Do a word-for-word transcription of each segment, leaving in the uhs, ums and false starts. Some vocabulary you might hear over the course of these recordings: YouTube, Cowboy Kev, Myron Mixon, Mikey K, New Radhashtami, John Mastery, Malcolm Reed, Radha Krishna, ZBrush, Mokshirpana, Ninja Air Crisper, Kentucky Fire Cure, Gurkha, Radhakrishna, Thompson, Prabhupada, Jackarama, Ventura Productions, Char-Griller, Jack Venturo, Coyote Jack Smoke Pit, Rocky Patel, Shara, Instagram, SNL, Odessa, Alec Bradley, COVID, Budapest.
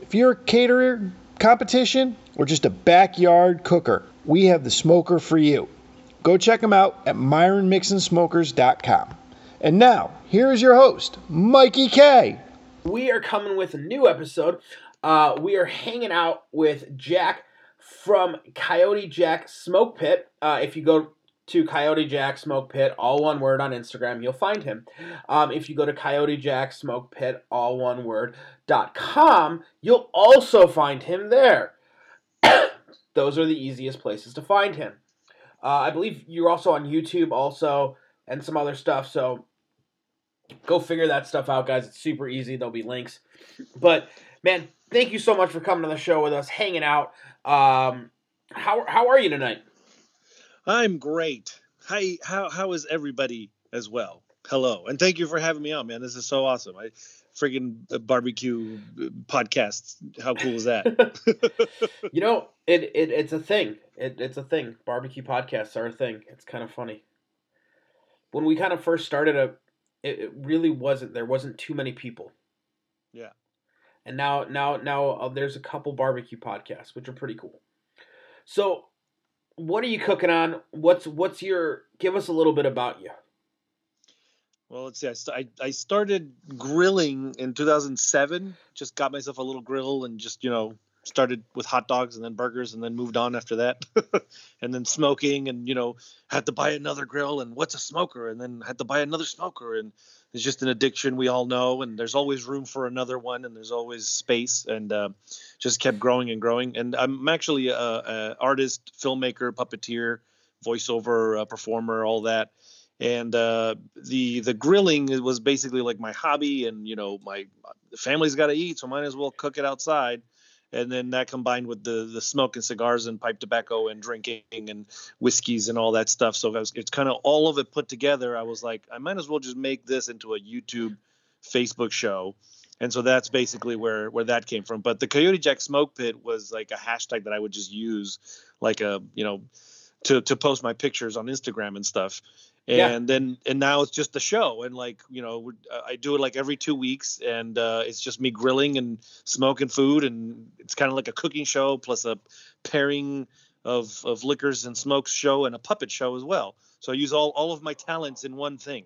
If you're a caterer competition or just a backyard cooker, we have the smoker for you. Go check them out at myron mixon smokers dot com. And now, here is your host, Mikey K. We are coming with a new episode. Uh, we are hanging out with Jack from Coyote Jack Smoke Pit. Uh, if you go to Coyote Jack Smoke Pit, all one word, on Instagram, you'll find him. Um, if you go to Coyote Jack Smoke Pit, all one word, dot com, you'll also find him there. Those are the easiest places to find him. Uh, I believe you're also on YouTube also and some other stuff, so go figure that stuff out, guys. It's super easy. There'll be links. But, man, thank you so much for coming to the show with us, hanging out. Um, how how are you tonight? I'm great. Hi, how how is everybody as well? Hello, and thank you for having me on, man. This is so awesome. I friggin' barbecue podcasts. How cool is that? You know, it, it it's a thing. It, it's a thing. Barbecue podcasts are a thing. It's kind of funny. When we kind of first started, a, it, it really wasn't. There wasn't too many people. Yeah. And now now now uh, there's a couple barbecue podcasts, which are pretty cool. So, what are you cooking on? What's what's your? Give us a little bit about you. Well, let's see. I, st- I, I started grilling in two thousand seven. Just got myself a little grill and just, you know, started with hot dogs and then burgers and then moved on after that. And then smoking, and, you know, had to buy another grill, and what's a smoker, and then had to buy another smoker, and it's just an addiction, we all know, and there's always room for another one, and there's always space, and uh, just kept growing and growing. And I'm actually a, a artist, filmmaker, puppeteer, voiceover uh, performer, all that. And uh, the the grilling was basically like my hobby, and, you know, my family's got to eat, so might as well cook it outside. And then that combined with the the smoke and cigars and pipe tobacco and drinking and whiskeys and all that stuff. So it was, it's kind of all of it put together. I was like, I might as well just make this into a YouTube, Facebook show. And so that's basically where, where that came from. But the Coyote Jack Smoke Pit was like a hashtag that I would just use, like a, you know, to, to post my pictures on Instagram and stuff. And yeah. then, and now it's just the show, and, like, you know, I do it like every two weeks, and uh, it's just me grilling and smoking food, and it's kind of like a cooking show plus a pairing of of liquors and smokes show and a puppet show as well. So I use all, all of my talents in one thing.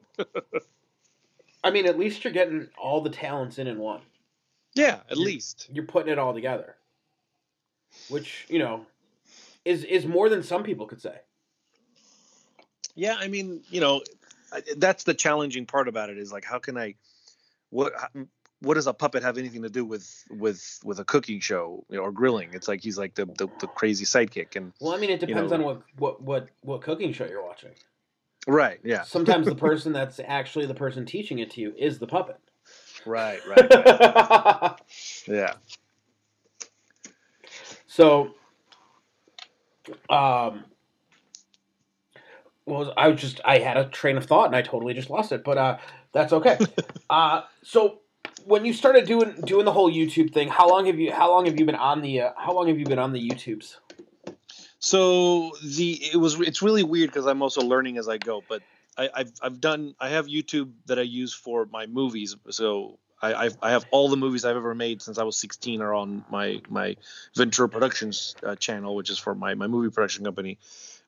I mean, at least you're getting all the talents in in one. Yeah, at you're, least you're putting it all together, which, you know, is is more than some people could say. Yeah, I mean, you know, that's the challenging part about it, is like, how can I, what, what does a puppet have anything to do with, with, with a cooking show or grilling? It's like, he's like the, the, the crazy sidekick. And well, I mean, it depends, you know, on what, what, what, what cooking show you're watching. Right. Yeah. Sometimes the person that's actually the person teaching it to you is the puppet. Right. Right. right. Yeah. So, um, Well, I was just, I had a train of thought and I totally just lost it, but uh, that's okay. uh, so when you started doing doing the whole YouTube thing, how long have you how long have you been on the uh, how long have you been on the YouTubes? So the it was it's really weird because I'm also learning as I go, but I, I've I've done I have YouTube that I use for my movies, so I I've, I have all the movies I've ever made since I was sixteen are on my my Ventura Productions uh, channel, which is for my my movie production company.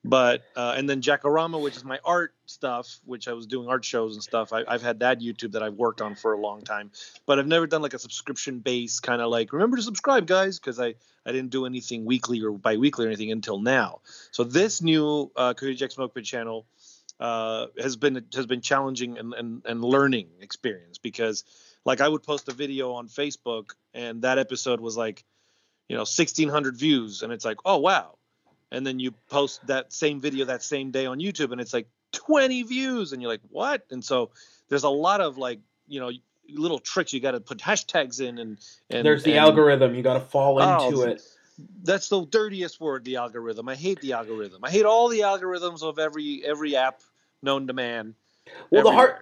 But uh, and then Jackarama, which is my art stuff, which I was doing art shows and stuff. I, I've had that YouTube that I've worked on for a long time, but I've never done like a subscription base kind of like, remember to subscribe, guys, because I, I didn't do anything weekly or biweekly or anything until now. So this new uh, Coyote Jack Smoke Pit channel uh, has been has been challenging and, and, and learning experience, because like I would post a video on Facebook and that episode was like, you know, sixteen hundred views, and it's like, oh wow. And then you post that same video that same day on YouTube and it's like twenty views, and you're like, what? And so there's a lot of like, you know, little tricks. You got to put hashtags in, and, and there's the and, algorithm. You got to fall oh, into it. That's the dirtiest word, the algorithm. I hate the algorithm. I hate all the algorithms of every every app known to man. Well, everywhere. the hard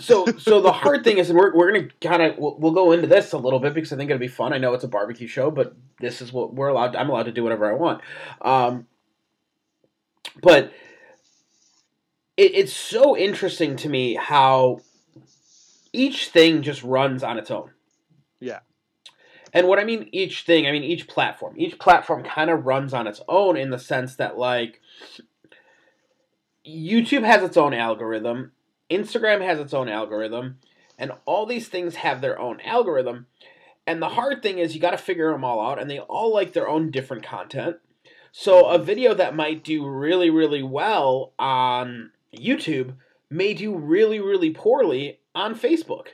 so so the hard thing is, and we're we're gonna kind of we'll, we'll go into this a little bit because I think it'll be fun. I know it's a barbecue show, but this is what we're allowed. I'm allowed to do whatever I want. Um, but it, it's so interesting to me how each thing just runs on its own. Yeah. And what I mean each thing, I mean each platform. Each platform kind of runs on its own in the sense that, like, YouTube has its own algorithm, Instagram has its own algorithm, and all these things have their own algorithm. And the hard thing is you got to figure them all out, and they all like their own different content. So a video that might do really, really well on YouTube may do really, really poorly on Facebook.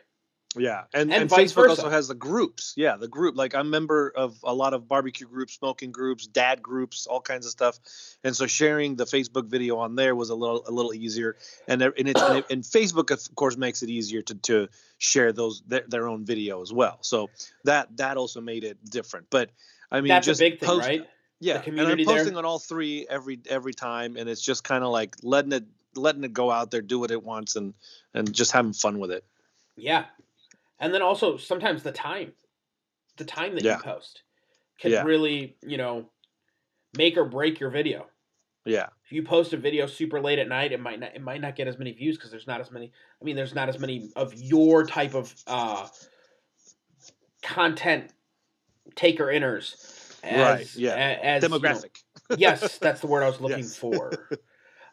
Yeah, and, and, and Facebook versa. Also has the groups. Yeah, the group. Like, I'm a member of a lot of barbecue groups, smoking groups, dad groups, all kinds of stuff. And so sharing the Facebook video on there was a little a little easier. And and it's and, it, and Facebook, of course, makes it easier to, to share those their, their own video as well. So that that also made it different. But I mean, that's just a big thing, post, right? Yeah, the community and I'm posting there on all three every every time, and it's just kind of like letting it letting it go out there, do what it wants, and and just having fun with it. Yeah. And then also sometimes the time, the time that yeah. you post can yeah. really, you know, make or break your video. Yeah. If you post a video super late at night, it might not, it might not get as many views because there's not as many, I mean, there's not as many of your type of uh, content taker-inners. Right. Yeah. As, demographic. You know, yes. That's the word I was looking yes. for.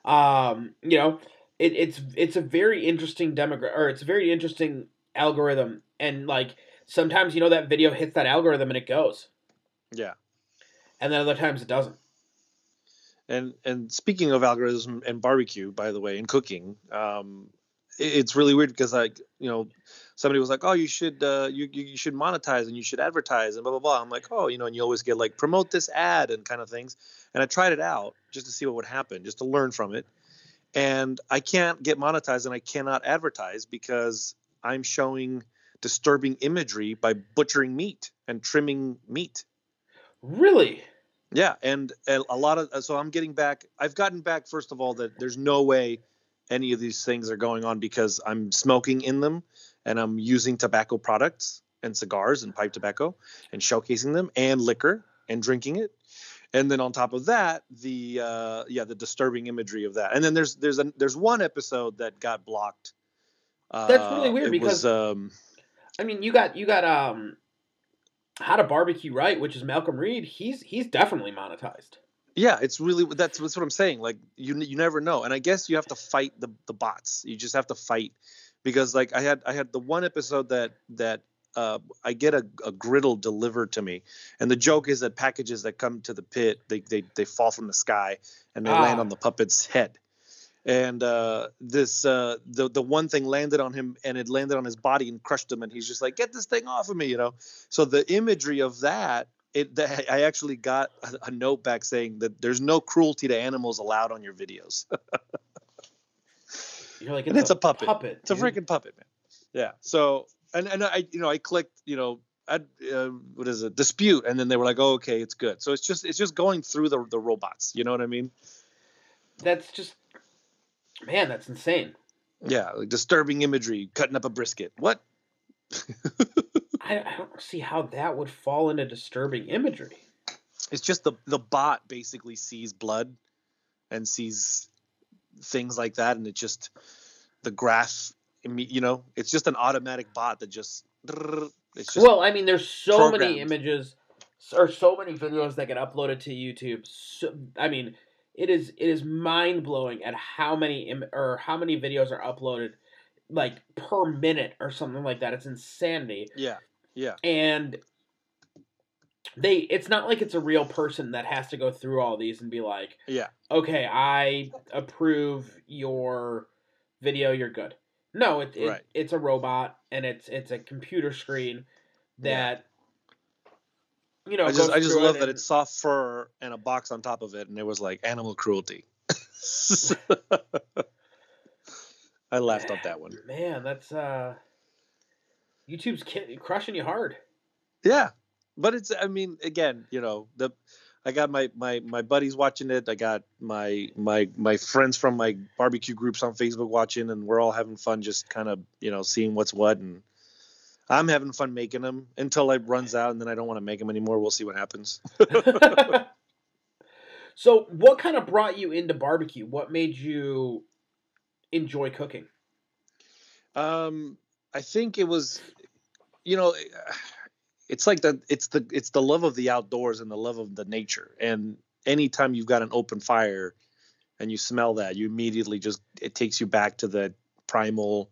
Um, you know, it, it's, it's a very interesting demogra- or it's a very interesting algorithm, and like sometimes, you know, that video hits that algorithm and it goes, yeah, and then other times it doesn't. And and speaking of algorithm and barbecue, by the way, and cooking, um it's really weird because, like, you know, somebody was like, oh, you should uh you you should monetize and you should advertise and blah blah blah. I'm like, oh, you know, and you always get like promote this ad and kind of things, and I tried it out just to see what would happen, just to learn from it, and I can't get monetized and I cannot advertise because I'm showing disturbing imagery by butchering meat and trimming meat. Really? Yeah. And a lot of, so I'm getting back, I've gotten back, first of all, that there's no way any of these things are going on because I'm smoking in them and I'm using tobacco products and cigars and pipe tobacco and showcasing them and liquor and drinking it. And then on top of that, the, uh, yeah, the disturbing imagery of that. And then there's, there's a, there's one episode that got blocked. That's really weird uh, because was, um, I mean you got you got um, How to Barbecue Right, which is Malcolm Reed. He's he's definitely monetized. Yeah, it's really that's, that's what I'm saying. Like you you never know, and I guess you have to fight the, the bots. You just have to fight because like I had I had the one episode that that uh, I get a, a griddle delivered to me, and the joke is that packages that come to the pit they they, they fall from the sky and they ah. land on the puppet's head. And uh, this uh, the the one thing landed on him, and it landed on his body and crushed him. And he's just like, "Get this thing off of me," you know. So the imagery of that, it that I actually got a, a note back saying that there's no cruelty to animals allowed on your videos. You're like, it's, and it's a, a puppet. puppet it's a freaking puppet, man. Yeah. So and and I you know I clicked you know I uh, what is it dispute, and then they were like, "Oh, okay, it's good." So it's just it's just going through the the robots. You know what I mean? That's just. Man, that's insane. Yeah, like disturbing imagery, cutting up a brisket. What? I, I don't see how that would fall into disturbing imagery. It's just the, the bot basically sees blood and sees things like that, and it just the graph, you know, it's just an automatic bot that just. It's just well, I mean, there's so programmed. many images or so many videos that get uploaded to YouTube. So, I mean. It is it is mind blowing at how many Im- or how many videos are uploaded, like per minute or something like that. It's insanity. Yeah, yeah. And they, it's not like it's a real person that has to go through all these and be like, yeah, okay, I approve your video, you're good. No, it, it right. it's a robot and it's it's a computer screen that. Yeah. You know, I just I just love it that it's soft fur and a box on top of it, and it was like animal cruelty. I laughed at that one. Man, that's uh, YouTube's crushing you hard. Yeah. But it's, I mean, again, you know, the, I got my, my, my buddies watching it. I got my, my, my friends from my barbecue groups on Facebook watching, and we're all having fun, just kind of, you know, seeing what's what. And I'm having fun making them until it runs out, and then I don't want to make them anymore. We'll see what happens. So what kind of brought you into barbecue? What made you enjoy cooking? Um, I think it was, you know, it's like the, it's the, it's the love of the outdoors and the love of the nature. And anytime you've got an open fire and you smell that, you immediately just, it takes you back to the primal,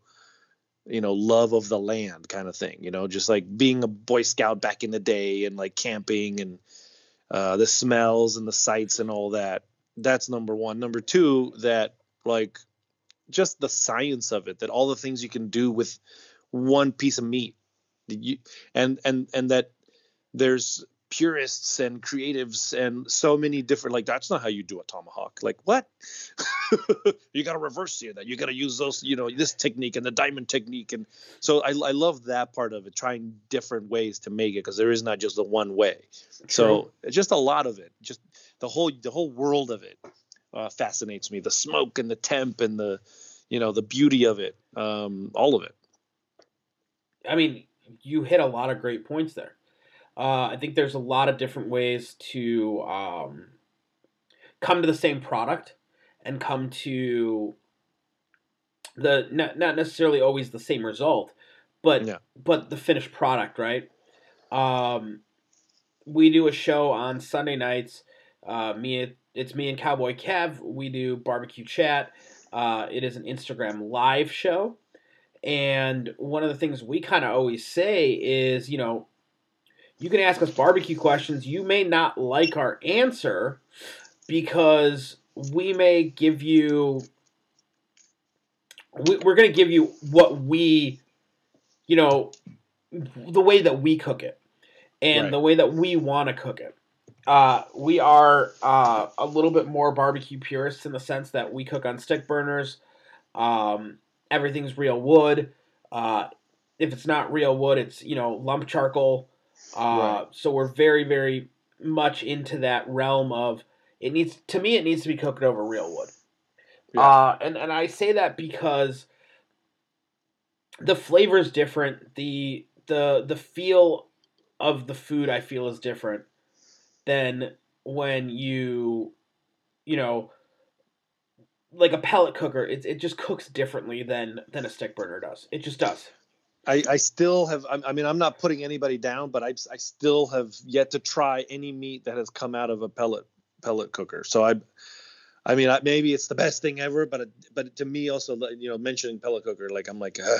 you know, love of the land kind of thing, you know, just like being a Boy Scout back in the day and like camping and, uh, the smells and the sights and all that. That's number one. Number two, that like just the science of it, that all the things you can do with one piece of meat. You, and and and that there's purists and creatives and so many different, like, that's not how you do a tomahawk. Like, what? You got to reverse sear that. You got to use those, you know, this technique and the diamond technique. And so I, I love that part of it, trying different ways to make it, because there is not just the one way. True. So just a lot of it, just the whole the whole world of it uh, fascinates me. The smoke and the temp and the, you know, the beauty of it, um, all of it. I mean, you hit a lot of great points there. Uh, I think there's a lot of different ways to um, come to the same product and come to the not, not necessarily always the same result, but yeah. but the finished product, right? Um, we do a show on Sunday nights. Uh, me, it's me and Cowboy Kev. We do barbecue chat. Uh, it is an Instagram live show. And one of the things we kind of always say is, you know, you can ask us barbecue questions. You may not like our answer because we may give you – we're going to give you what we – you know, the way that we cook it and right. the way that we want to cook it. Uh, we are uh, a little bit more barbecue purists in the sense that we cook on stick burners. Um Everything's real wood. Uh, if it's not real wood, it's, you know, lump charcoal. Uh, right. So we're very, very much into that realm of it needs, to me, it needs to be cooked over real wood. Yeah. Uh, and, and I say that because the flavor is different. The, the, the feel of the food I feel is different than when you, you know, like a pellet cooker, it it just cooks differently than than a stick burner does. It just does. I, I still have, I mean, I'm not putting anybody down, but I, I still have yet to try any meat that has come out of a pellet pellet cooker. So I, I mean, I, maybe it's the best thing ever, but, but to me also, you know, mentioning pellet cooker, like I'm like, ugh,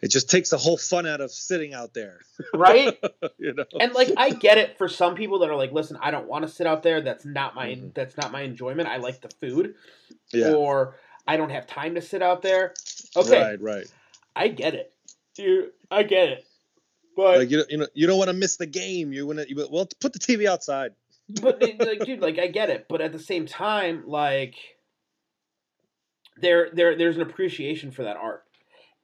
it just takes the whole fun out of sitting out there. Right. You know? And like, I get it for some people that are like, listen, I don't want to sit out there. That's not my, mm-hmm. that's not my enjoyment. I like the food. Yeah. Or I don't have time to sit out there. Okay. Right, right. I get it. Dude, I get it. But like, you know, you know, you don't want to miss the game. You want to, well, put the T V outside. But like, dude, like I get it. But at the same time, like there, there, there's an appreciation for that art.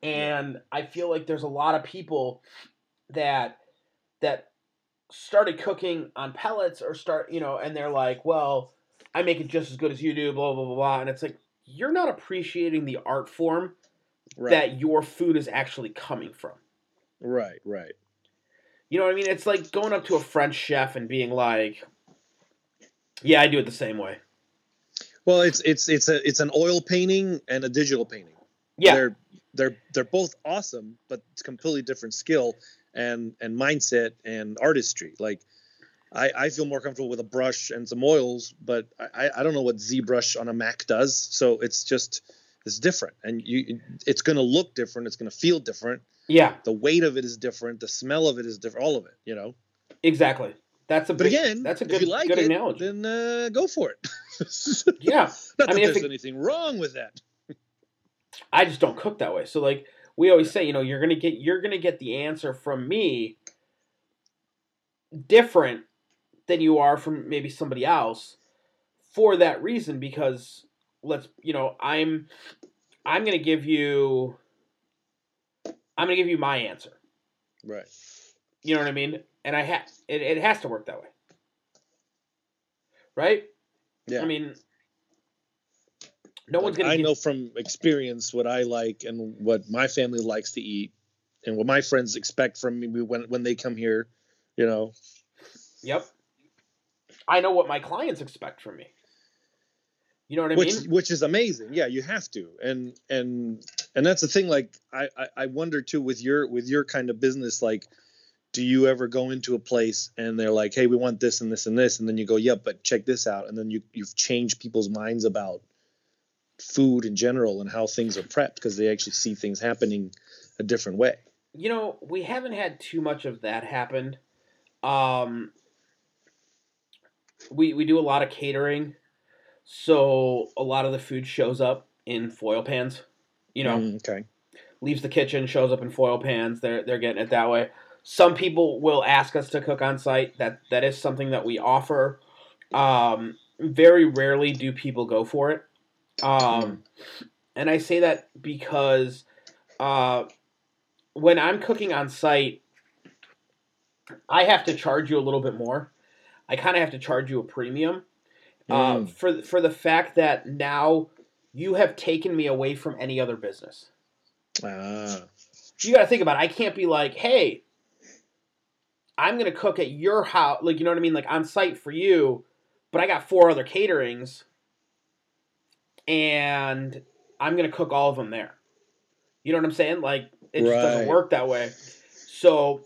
And I feel like there's a lot of people that, that started cooking on pellets or start, you know, and they're like, well, I make it just as good as you do, blah, blah, blah, blah. And it's like, you're not appreciating the art form right. that your food is actually coming from. Right, right. You know what I mean? It's like going up to a French chef and being like, yeah, I do it the same way. Well, it's, it's, it's a, it's an oil painting and a digital painting. Yeah. They're, they're, they're both awesome, but it's completely different skill and, and mindset and artistry. Like, I, I feel more comfortable with a brush and some oils, but I, I don't know what ZBrush on a Mac does. So it's just, it's different, and you, it's going to look different. It's going to feel different. Yeah. The weight of it is different. The smell of it is different. All of it, you know? Exactly. That's a, but big, again, that's a good, if you like good it, analogy. Then uh, go for it. Yeah. Not that I mean, there's it, anything wrong with that. I just don't cook that way. So like we always yeah. say, you know, you're going to get, you're going to get the answer from me different than you are from maybe somebody else for that reason, because let's, you know, I'm, I'm going to give you, I'm going to give you my answer. Right. You know what I mean? And I ha- it, it has to work that way. Right? Yeah. I mean, no like, one's going to I get... know from experience what I like and what my family likes to eat and what my friends expect from me when, when they come here, you know. Yep. I know what my clients expect from me. You know what I which, mean? Which is amazing. Yeah, you have to. And and and that's the thing, like I, I, I wonder too with your with your kind of business, like, do you ever go into a place and they're like, hey, we want this and this and this, and then you go, yep, yeah, but check this out, and then you you've changed people's minds about food in general and how things are prepped because they actually see things happening a different way. You know, we haven't had too much of that happen. Um we we do a lot of catering. So a lot of the food shows up in foil pans, you know, mm, okay. leaves the kitchen, shows up in foil pans. They're, they're getting it that way. Some people will ask us to cook on site. That, that is something that we offer. Um, very rarely do people go for it. Um, and I say that because, uh, when I'm cooking on site, I have to charge you a little bit more. I kind of have to charge you a premium. Um, for for the fact that now you have taken me away from any other business. Uh. You got to think about it. I can't be like, hey, I'm going to cook at your house. Like, you know what I mean? Like, on site for you, but I got four other caterings, and I'm going to cook all of them there. You know what I'm saying? Like, it just right. doesn't work that way. So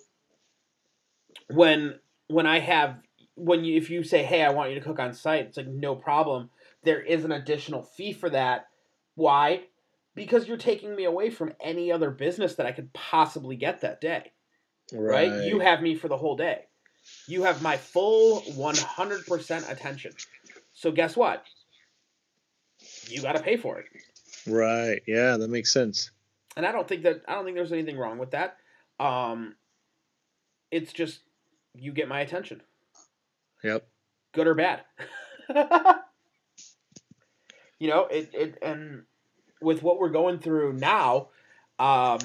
when when I have... When you, if you say, hey, I want you to cook on site, it's like, no problem. There is an additional fee for that. Why? Because you're taking me away from any other business that I could possibly get that day. Right? right? You have me for the whole day. You have my full one hundred percent attention. So guess what? You got to pay for it. Right. Yeah, that makes sense. And I don't think that, I don't think there's anything wrong with that. Um, it's just, you get my attention. Yep. Good or bad. You know, it, it and with what we're going through now, um,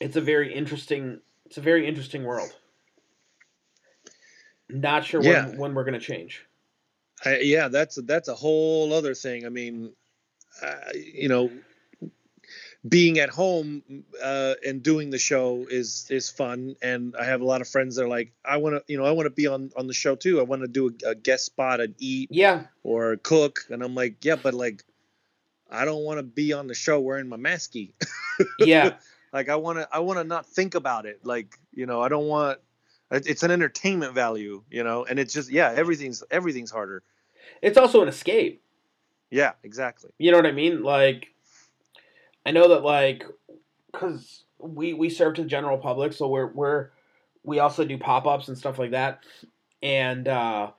it's a very interesting it's a very interesting world. Not sure yeah. when, when we're going to change. I, yeah, that's that's a whole other thing. I mean, uh, you know, being at home uh, and doing the show is is fun, and I have a lot of friends that are like, I want to, you know, I want to be on, on the show too. I want to do a, a guest spot and eat, yeah, or cook, and I'm like, yeah, but like, I don't want to be on the show wearing my masky. Yeah, like I want to, I want to not think about it. Like, you know, I don't want. It's an entertainment value, you know, and it's just yeah, everything's everything's harder. It's also an escape. Yeah, exactly. You know what I mean, like. I know that, like, because we, we serve to the general public, so we're we're we also do pop-ups and stuff like that. And uh,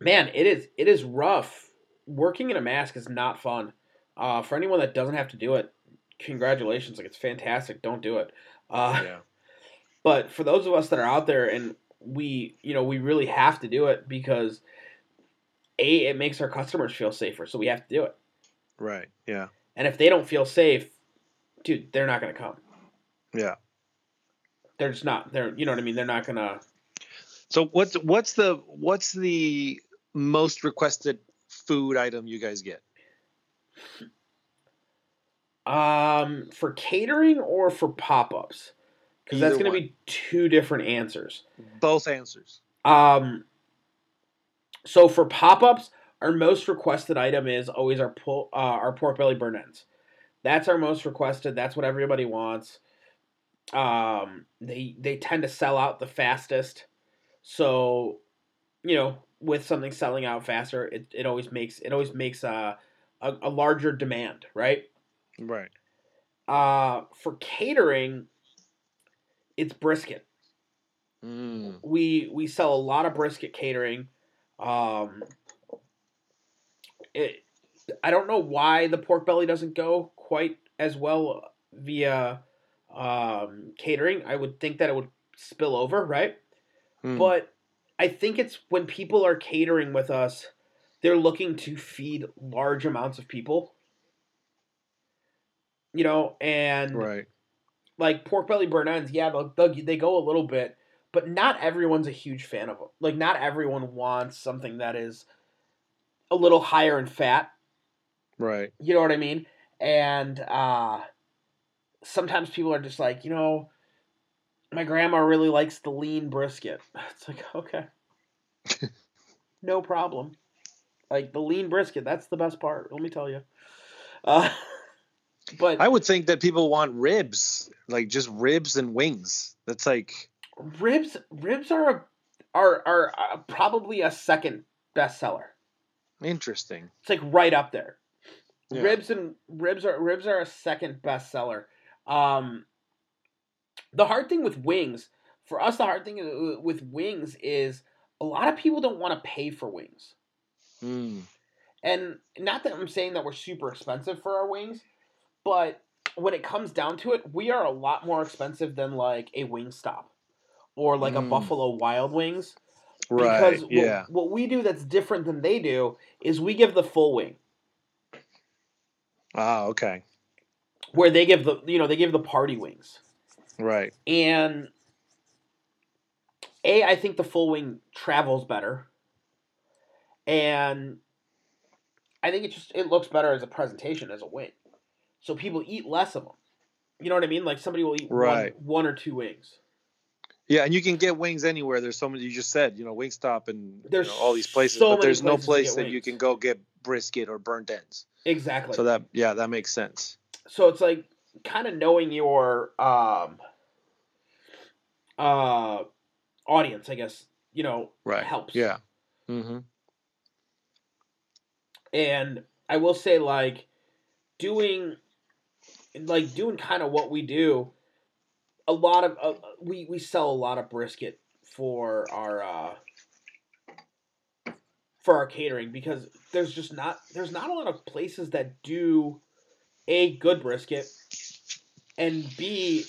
man, it is it is rough. Working in a mask is not fun. Uh, for anyone that doesn't have to do it, congratulations! Like, it's fantastic. Don't do it. Uh, yeah. But for those of us that are out there and we you know we really have to do it because A, it makes our customers feel safer, so we have to do it. Right, yeah. And if they don't feel safe, dude, they're not going to come. Yeah. They're just not. They're, you know what I mean? They're not going to. So what's what's the what's the most requested food item you guys get? Um, for catering or for pop-ups? Because that's going to be two different answers. Both answers. Um. So for pop-ups, our most requested item is always our pull, uh, our pork belly burnt ends. That's our most requested. That's what everybody wants. Um, they they tend to sell out the fastest. So, you know, with something selling out faster, it, it always makes it always makes a, a a larger demand, right? Right. Uh, for catering, it's brisket. Mm. We we sell a lot of brisket catering. Um. It, I don't know why the pork belly doesn't go quite as well via um, catering. I would think that it would spill over, right? Mm. But I think it's when people are catering with us, they're looking to feed large amounts of people. You know, and right. Like pork belly burnt ends, yeah, they they go a little bit, but not everyone's a huge fan of them. Like not everyone wants something that is a little higher in fat. Right. You know what I mean? And uh, sometimes people are just like, you know, my grandma really likes the lean brisket. It's like, okay. No problem. Like the lean brisket, that's the best part. Let me tell you. Uh, but I would think that people want ribs, like just ribs and wings. That's like ribs. Ribs are a, are are a, probably a second bestseller. Interesting. It's like right up there. Yeah. Ribs and ribs are ribs are a second bestseller. Um, the hard thing with wings for us, the hard thing with wings is a lot of people don't want to pay for wings. Mm. And not that I'm saying that we're super expensive for our wings, but when it comes down to it, we are a lot more expensive than like a Wingstop or like mm. a Buffalo Wild Wings. Right. Because yeah. what, what we do that's different than they do is we give the full wing. Ah, okay. Where they give the, you know, they give the party wings. Right. And A, I think the full wing travels better. And I think it just it looks better as a presentation, as a wing. So people eat less of them. You know what I mean? Like somebody will eat right. one, one or two wings. Yeah, and you can get wings anywhere. There's so many, you just said, you know, Wingstop and there's you know, all these places, so but there's no place that you can go get brisket or burnt ends. Exactly. So that yeah, that makes sense. So it's like kind of knowing your um uh audience, I guess, you know, right. helps. Yeah. Mm-hmm. And I will say, like, doing, like, doing kind of what we do, a lot of, uh, we, we sell a lot of brisket for our, uh, for our catering because there's just not, there's not a lot of places that do, A, good brisket, and B,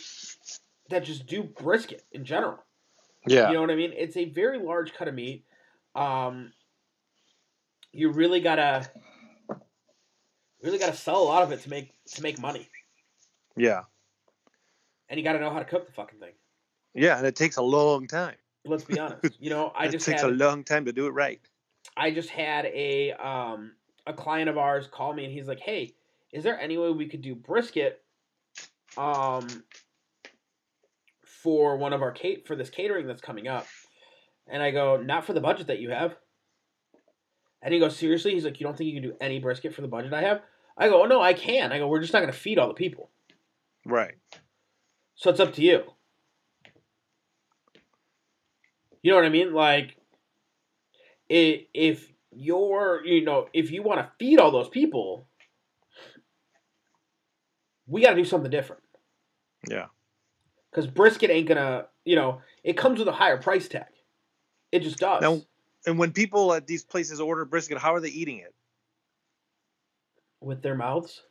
that just do brisket in general. Yeah. You know what I mean? It's a very large cut of meat. Um... You really gotta, really gotta sell a lot of it to make to make money. Yeah. And you gotta know how to cook the fucking thing. Yeah, and it takes a long time. Let's be honest. You know, I just it takes had, a long time to do it right. I just had a um a client of ours call me and he's like, "Hey, is there any way we could do brisket, um, for one of our cate for this catering that's coming up?" And I go, "Not for the budget that you have." And he goes, seriously? He's like, you don't think you can do any brisket for the budget I have? I go, oh, no, I can. I go, we're just not going to feed all the people. Right. So it's up to you. You know what I mean? Like, it, if you're, you know, if you want to feed all those people, we got to do something different. Yeah. Because brisket ain't going to, you know, it comes with a higher price tag. It just does. Now, and when people at these places order brisket, how are they eating it? With their mouths?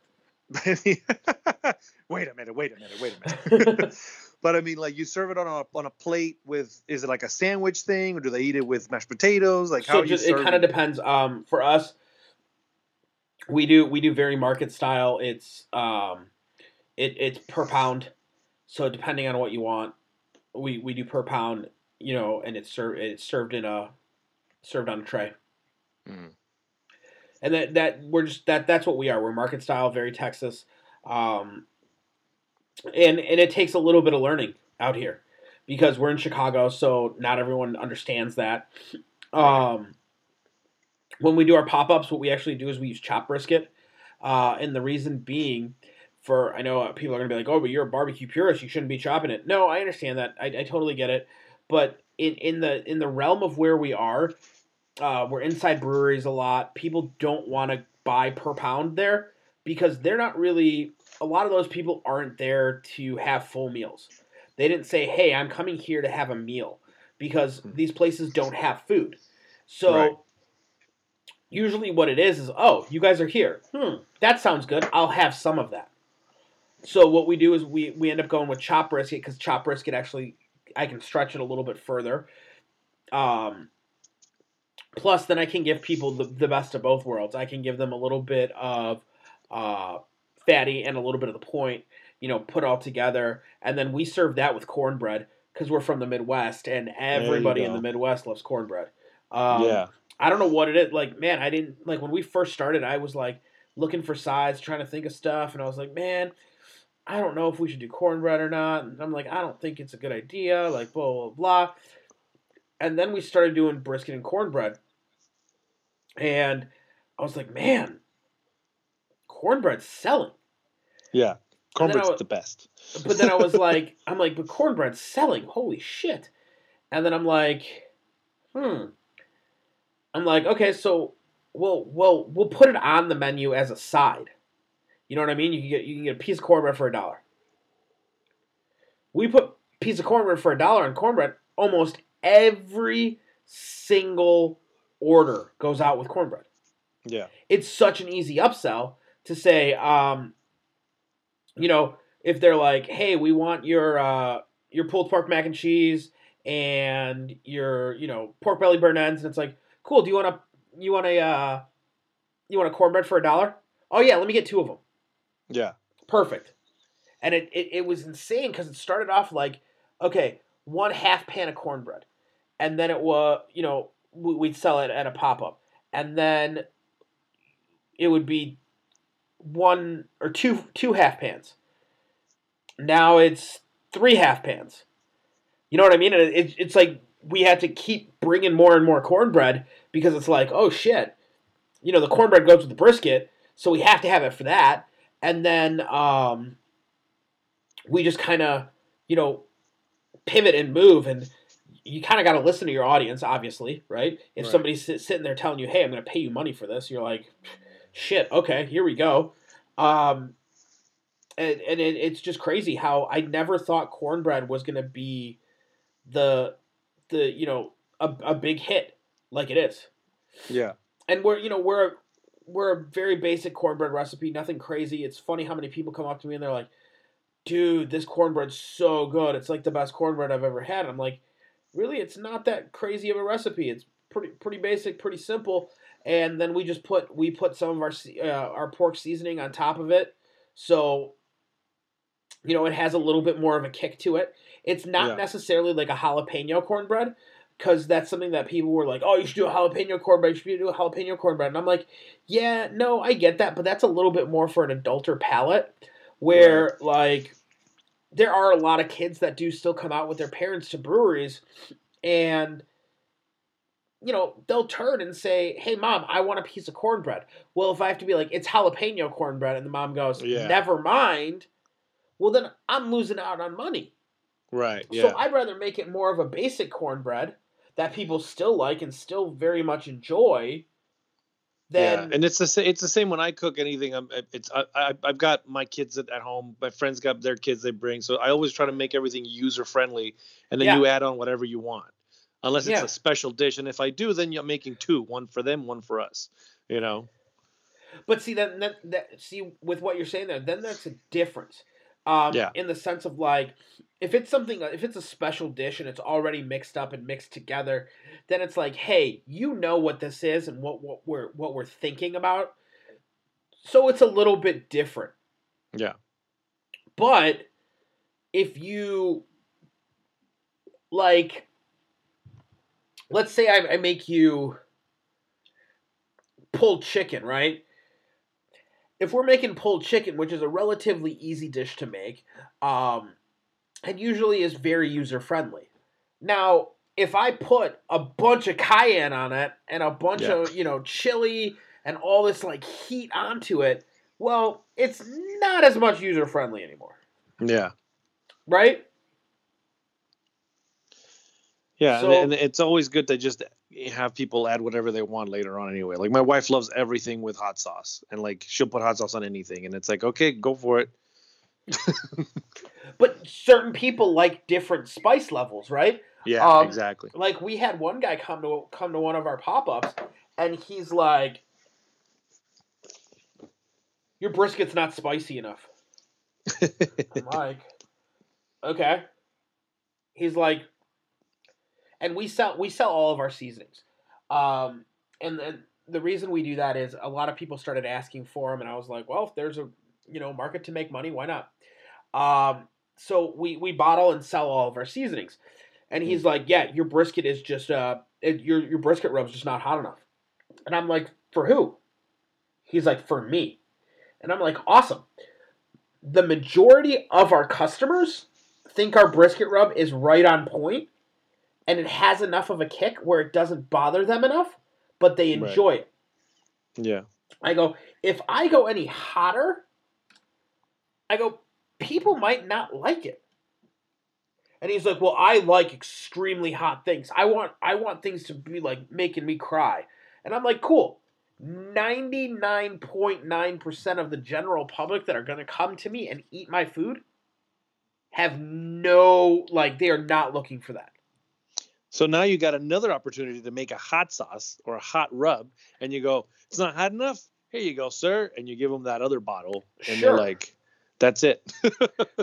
wait a minute, wait a minute, wait a minute. But I mean, like you serve it on a on a plate with, is it like a sandwich thing or do they eat it with mashed potatoes? Like how so just, you it kind of depends. Um, for us, we do we do very market style. It's um, it it's per pound. So depending on what you want, we, we do per pound, you know, and it's served it's served in a served on a tray. Mm. And that, that we're just, that, that's what we are. We're market style, very Texas. Um, and, and it takes a little bit of learning out here because we're in Chicago. So not everyone understands that. Um, when we do our pop-ups, what we actually do is we use chopped brisket. Uh, and the reason being for, I know people are going to be like, oh, but you're a barbecue purist. You shouldn't be chopping it. No, I understand that. I, I totally get it. But in, in the, in the realm of where we are, Uh, we're inside breweries a lot. People don't want to buy per pound there because they're not really – a lot of those people aren't there to have full meals. They didn't say, hey, I'm coming here to have a meal because these places don't have food. So right. usually what it is is, oh, you guys are here. Hmm, that sounds good. I'll have some of that. So what we do is we, we end up going with chopped brisket because chopped brisket actually – I can stretch it a little bit further. Um Plus, then I can give people the, the best of both worlds. I can give them a little bit of uh, fatty and a little bit of the point, you know, put all together. And then we serve that with cornbread because we're from the Midwest, and everybody in the Midwest loves cornbread. Um, yeah. I don't know what it is. Like, man, I didn't – like when we first started, I was like looking for sides, trying to think of stuff. And I was like, man, I don't know if we should do cornbread or not. And I'm like, I don't think it's a good idea, like blah, blah, blah. And then we started doing brisket and cornbread. And I was like, man, cornbread's selling. Yeah, cornbread's was, the best. But then I was like, I'm like, but cornbread's selling. Holy shit. And then I'm like, hmm. I'm like, okay, so we'll, we'll, we'll put it on the menu as a side. You know what I mean? You can get you can get a piece of cornbread for a dollar. We put a piece of cornbread for a dollar on cornbread. Almost every single order goes out with cornbread. Yeah. It's such an easy upsell to say, um, you know, if they're like, hey, we want your uh, your pulled pork mac and cheese and your, you know, pork belly burnt ends, and it's like, cool, do you want a you want a uh, you want a cornbread for a dollar? Oh yeah, let me get two of them. Yeah. Perfect. And it, it, it was insane because it started off like, okay, one half pan of cornbread. And then it was, you know, we'd sell it at a pop-up. And then it would be one or two two half pans. Now it's three half pans. You know what I mean? And it, it, it's like we had to keep bringing more and more cornbread because it's like, oh shit, you know, the cornbread goes with the brisket, so we have to have it for that. And then um, we just kind of, you know, pivot and move. And you kind of got to listen to your audience, obviously, right? If right. somebody's sit- sitting there telling you, hey, I'm going to pay you money for this, you're like, shit, okay, here we go. Um, and and it, it's just crazy how I never thought cornbread was going to be the, the you know, a, a big hit like it is. Yeah. And we're, you know, we're... We're a very basic cornbread recipe, nothing crazy. It's funny how many people come up to me and they're like, dude, this cornbread's so good. It's like the best cornbread I've ever had. And I'm like, really? It's not that crazy of a recipe. It's pretty pretty basic, pretty simple. And then we just put we put some of our uh, our pork seasoning on top of it. So, you know, it has a little bit more of a kick to it. It's not yeah. necessarily like a jalapeno cornbread. Because that's something that people were like, oh, you should do a jalapeno cornbread, you should do a jalapeno cornbread. And I'm like, yeah, no, I get that, but that's a little bit more for an adulter palate where, yeah. like, there are a lot of kids that do still come out with their parents to breweries and, you know, they'll turn and say, hey, Mom, I want a piece of cornbread. Well, if I have to be like, it's jalapeno cornbread, and the mom goes, yeah. never mind, well, then I'm losing out on money. Right, yeah. So I'd rather make it more of a basic cornbread that people still like and still very much enjoy. Then, yeah, and it's the it's the same when I cook anything. I'm it's I, I I've got my kids at, at home. My friends got their kids they bring. So I always try to make everything user friendly, and then yeah. you add on whatever you want, unless it's yeah. a special dish. And if I do, then you're making two, one for them, one for us. You know. But see that that, that see with what you're saying there, then that's a difference. Um, yeah. In the sense of like, if it's something, if it's a special dish and it's already mixed up and mixed together, then it's like, hey, you know what this is and what, what we're what we're thinking about, so it's a little bit different. Yeah. But if you like, let's say I, I make you pulled chicken, right? If we're making pulled chicken, which is a relatively easy dish to make, um, and usually is very user-friendly. Now, if I put a bunch of cayenne on it and a bunch yeah. of, you know, chili and all this, like, heat onto it, well, it's not as much user-friendly anymore. Yeah. Right? Yeah, so, and, and it's always good to just have people add whatever they want later on anyway. Like, my wife loves everything with hot sauce, and, like, she'll put hot sauce on anything, and it's like, okay, go for it. But certain people like different spice levels, right? Yeah, um, exactly. Like, we had one guy come to come to one of our pop-ups, and he's like, your brisket's not spicy enough. I'm like, okay. He's like, and we sell we sell all of our seasonings. Um, and the, the reason we do that is a lot of people started asking for them, and I was like, well, if there's a you know market to make money, why not? Um, so we, we bottle and sell all of our seasonings. And he's like, yeah, your brisket is just, uh, it, your, your brisket rub's just not hot enough. And I'm like, for who? He's like, for me. And I'm like, awesome. The majority of our customers think our brisket rub is right on point, and it has enough of a kick where it doesn't bother them enough, but they enjoy right. it. Yeah. I go, if I go any hotter, I go, people might not like it. And he's like, well, I like extremely hot things. I want I want things to be like making me cry. And I'm like, cool. ninety-nine point nine percent of the general public that are going to come to me and eat my food have no, like, they are not looking for that. So now you got another opportunity to make a hot sauce or a hot rub, and you go, it's not hot enough? Here you go, sir. And you give them that other bottle, and sure. they're like, that's it.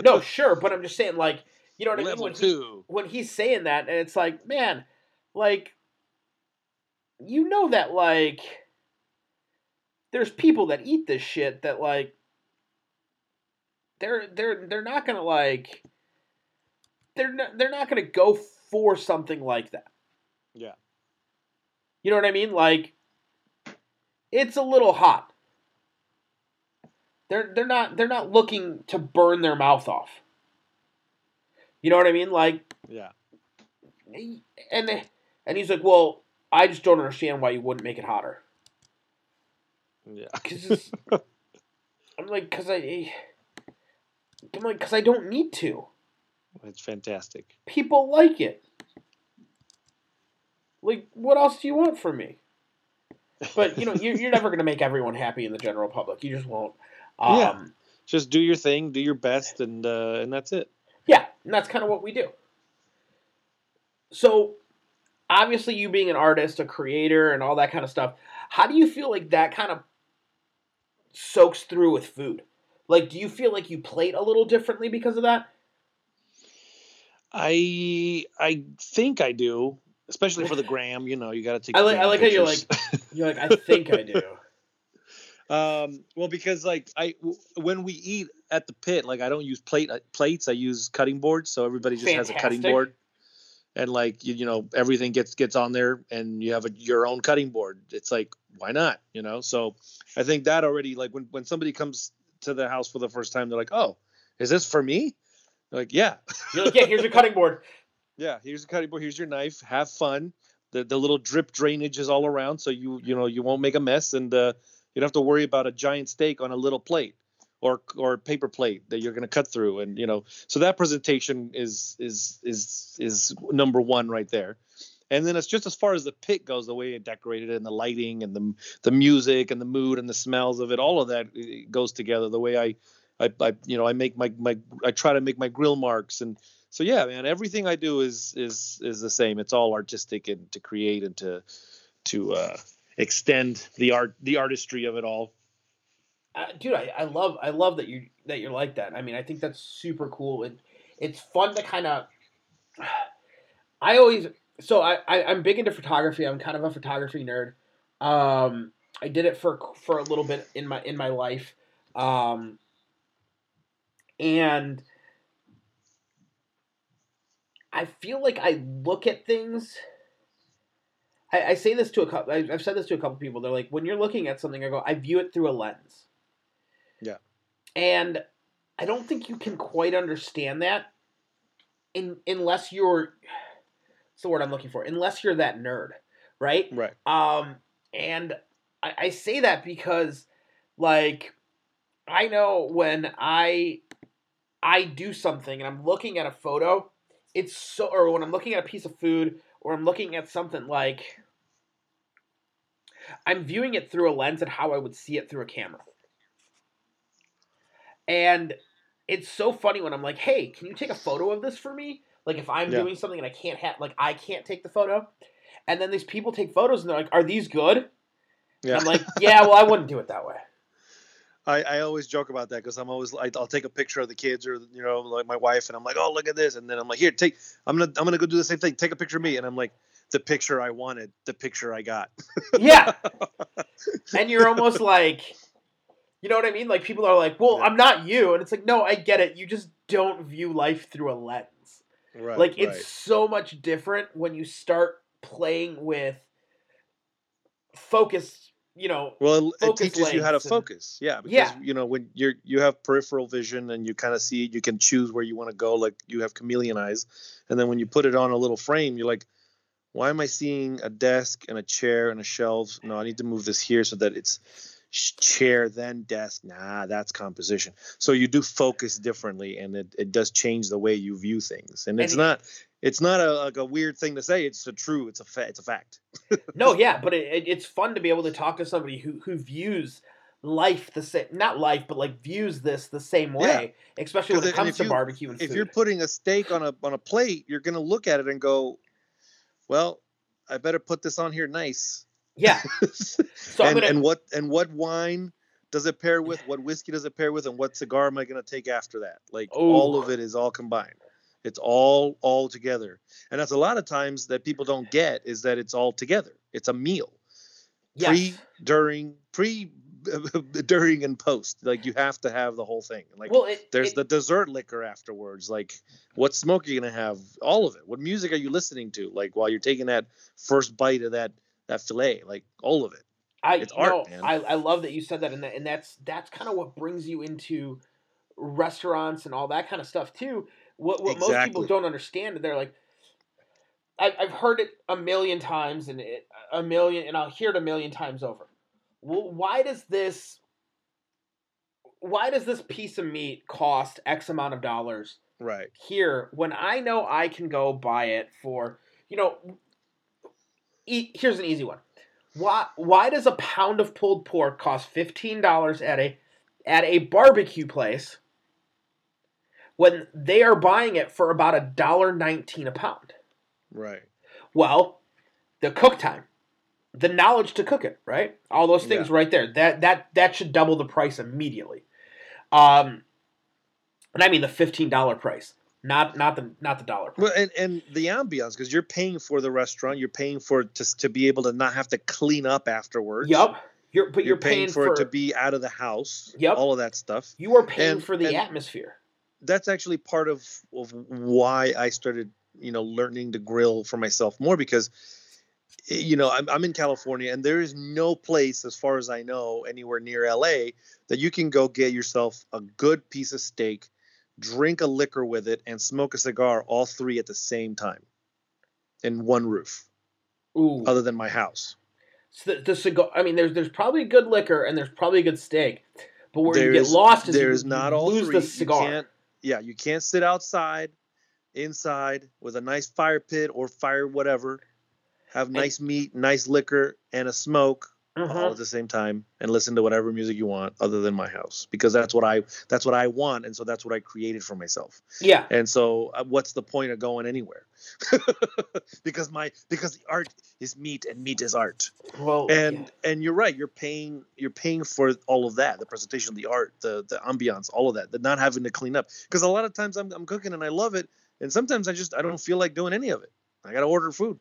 No, sure, but I'm just saying, like, you know what I Level mean? When, two. He, when he's saying that, and it's like, man, like, you know that, like, there's people that eat this shit that, like, they're they're they're not gonna like they're not, they're not gonna go for something like that. Yeah. You know what I mean? Like, it's a little hot. They're they're not they're not looking to burn their mouth off. You know what I mean? Like, yeah. And they, and he's like, well, I just don't understand why you wouldn't make it hotter. Yeah. Cause I'm like, cause I, I'm like, cause I don't need to. It's fantastic. People like it. Like, what else do you want from me? But you know, you're, you're never gonna make everyone happy in the general public. You just won't. Um, yeah. Just do your thing, do your best, and uh, and that's it. Yeah, and that's kind of what we do. So, obviously, you being an artist, a creator, and all that kind of stuff, how do you feel like that kind of soaks through with food? Like, do you feel like you plate a little differently because of that? I I think I do, especially for the gram. You know, you got to take. I like I like pictures. How you're like you're like I think I do. Um, well, because like I when we eat at the pit, like I don't use plate plates. I use cutting boards, so everybody just Fantastic. Has a cutting board. And like, you, you know, everything gets, gets on there and you have a, your own cutting board. It's like, why not? You know? So I think that already, like when, when somebody comes to the house for the first time, they're like, oh, is this for me? They're like, yeah. You're like, yeah, here's your cutting board. Yeah. Here's a cutting board. Here's your knife. Have fun. The the little drip drainage is all around. So you, you know, you won't make a mess and, uh, you don't have to worry about a giant steak on a little plate or, or a paper plate that you're going to cut through. And, you know, so that presentation is, is, is, is number one right there. And then it's just as far as the pit goes, the way it decorated and the lighting and the, the music and the mood and the smells of it, all of that goes together. The way I, I, I you know, I make my, my, I try to make my grill marks. And so, yeah, man, everything I do is, is, is the same. It's all artistic and to create and to, to, uh, extend the art, the artistry of it all. Uh, dude, I, I love I love that you that you're like that. I mean, I think that's super cool. It it's fun to kind of. I always so I, I I'm big into photography. I'm kind of a photography nerd. Um, I did it for for a little bit in my in my life, um, and I feel like I look at things. I, I say this to a couple. I've said this to a couple people. They're like, when you're looking at something, I go, I view it through a lens. Yeah. And I don't think you can quite understand that in, unless you're – it's the word I'm looking for. Unless you're that nerd, right? Right. Um, and I, I say that because, like, I know when I I do something and I'm looking at a photo, it's so – or when I'm looking at a piece of food or I'm looking at something, like, I'm viewing it through a lens and how I would see it through a camera. And it's so funny when I'm like, hey, can you take a photo of this for me? Like, if I'm yeah. doing something and I can't have, like, I can't take the photo. And then these people take photos and they're like, are these good? Yeah. And I'm like, yeah, well, I wouldn't do it that way. I, I always joke about that because I'm always I, I'll take a picture of the kids or, you know, like my wife, and I'm like, oh, look at this. And then I'm like, here, take I'm going to I'm going to go do the same thing. Take a picture of me. And I'm like, the picture I wanted, the picture I got. Yeah. And you're almost like, You know what I mean? Like, people are like, well, yeah. I'm not you. And it's like, no, I get it. You just don't view life through a lens. Right, like, right. It's so much different when you start playing with focus, you know. Well, it, it teaches you how to and, focus. Yeah. Because, yeah. you know, when you're, you have peripheral vision and you kind of see, you can choose where you want to go. Like, you have chameleon eyes. And then when you put it on a little frame, you're like, why am I seeing a desk and a chair and a shelf? No, I need to move this here so that it's chair, then desk. Nah, that's composition. So you do focus differently, and it, it does change the way you view things. And it's and not it's not a, like a weird thing to say. It's a true. It's a fa- it's a fact. No, yeah, but it, it, it's fun to be able to talk to somebody who who views life the same, not life, but like views this the same way. Yeah. Especially when it comes to you, barbecue and if food. If you're putting a steak on a on a plate, you're going to look at it and go, well, I better put this on here nice. Yeah. So and, gonna... and what and what wine does it pair with? What whiskey does it pair with? And what cigar am I going to take after that? Like oh. all of it is all combined. It's all all together. And that's a lot of times that people don't get is that it's all together. It's a meal. Yes. Pre, during, pre, during, and post. Like you have to have the whole thing. Like well, it, there's it... the dessert liquor afterwards. Like what smoke are you going to have? All of it. What music are you listening to? Like while you're taking that first bite of that. That fillet, like all of it. I, it's art, know, man. I, I love that you said that, and that, and that's that's kind of what brings you into restaurants and all that kind of stuff too. What what exactly. Most people don't understand, they're like, I, I've heard it a million times, and it, a million, and I'll hear it a million times over. Well, why does this? Why does this piece of meat cost X amount of dollars? Right here, when I know I can go buy it for, you know. E- here's an easy one. Why why does a pound of pulled pork cost fifteen dollars at a at a barbecue place when they are buying it for about one dollar nineteen a pound? Right. Well, the cook time, the knowledge to cook it, right? All those things yeah. right there. That that that should double the price immediately. Um, and I mean the fifteen dollars price. Not, not the, not the dollar. Well, and, and the ambiance, because you're paying for the restaurant, you're paying for it to to be able to not have to clean up afterwards. Yep. You're, but you're, you're paying, paying for, for it to be out of the house. Yep. All of that stuff. You are paying and, for the atmosphere. That's actually part of, of why I started, you know, learning to grill for myself more because, you know, I'm, I'm in California and there is no place, as far as I know, anywhere near L A that you can go get yourself a good piece of steak. Drink a liquor with it and smoke a cigar, all three at the same time in one roof. Ooh. Other than my house. So the, the cigar, I mean, there's, there's probably good liquor and there's probably good steak, but where there's, you get lost is there's you, not you all lose three. The cigar. You can't, yeah. You can't sit outside, inside with a nice fire pit or fire, whatever, have nice and, meat, nice liquor and a smoke. Uh-huh. All at the same time and listen to whatever music you want other than my house because that's what I that's what I want and so that's what I created for myself. Yeah. And so uh, what's the point of going anywhere? because my because the art is meat and meat is art. Well, and yeah. and you're right, you're paying you're paying for all of that, the presentation, the art, the the ambiance, all of that, the not having to clean up because a lot of times I'm I'm cooking and I love it and sometimes I just I don't feel like doing any of it. I got to order food.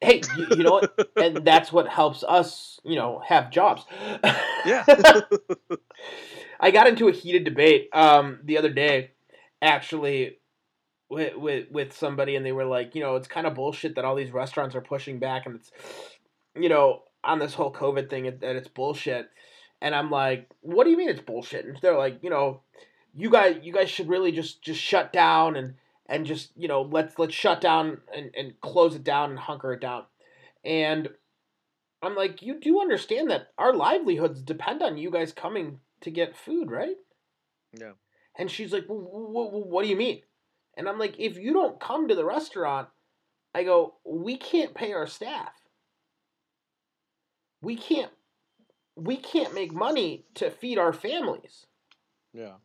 Hey, you, you know what? And that's what helps us, you know, have jobs. Yeah. I got into a heated debate um, the other day, actually, with, with with somebody, and they were like, you know, it's kind of bullshit that all these restaurants are pushing back, and it's, you know, on this whole COVID thing, that it, it's bullshit. And I'm like, what do you mean it's bullshit? And they're like, you know, you guys, you guys should really just just shut down and. And just, you know, let's let's shut down and, and close it down and hunker it down. And I'm like, you do understand that our livelihoods depend on you guys coming to get food, right? Yeah. And she's like, well, what, what do you mean? And I'm like, if you don't come to the restaurant, I go, we can't pay our staff. We can't, we can't make money to feed our families. Yeah.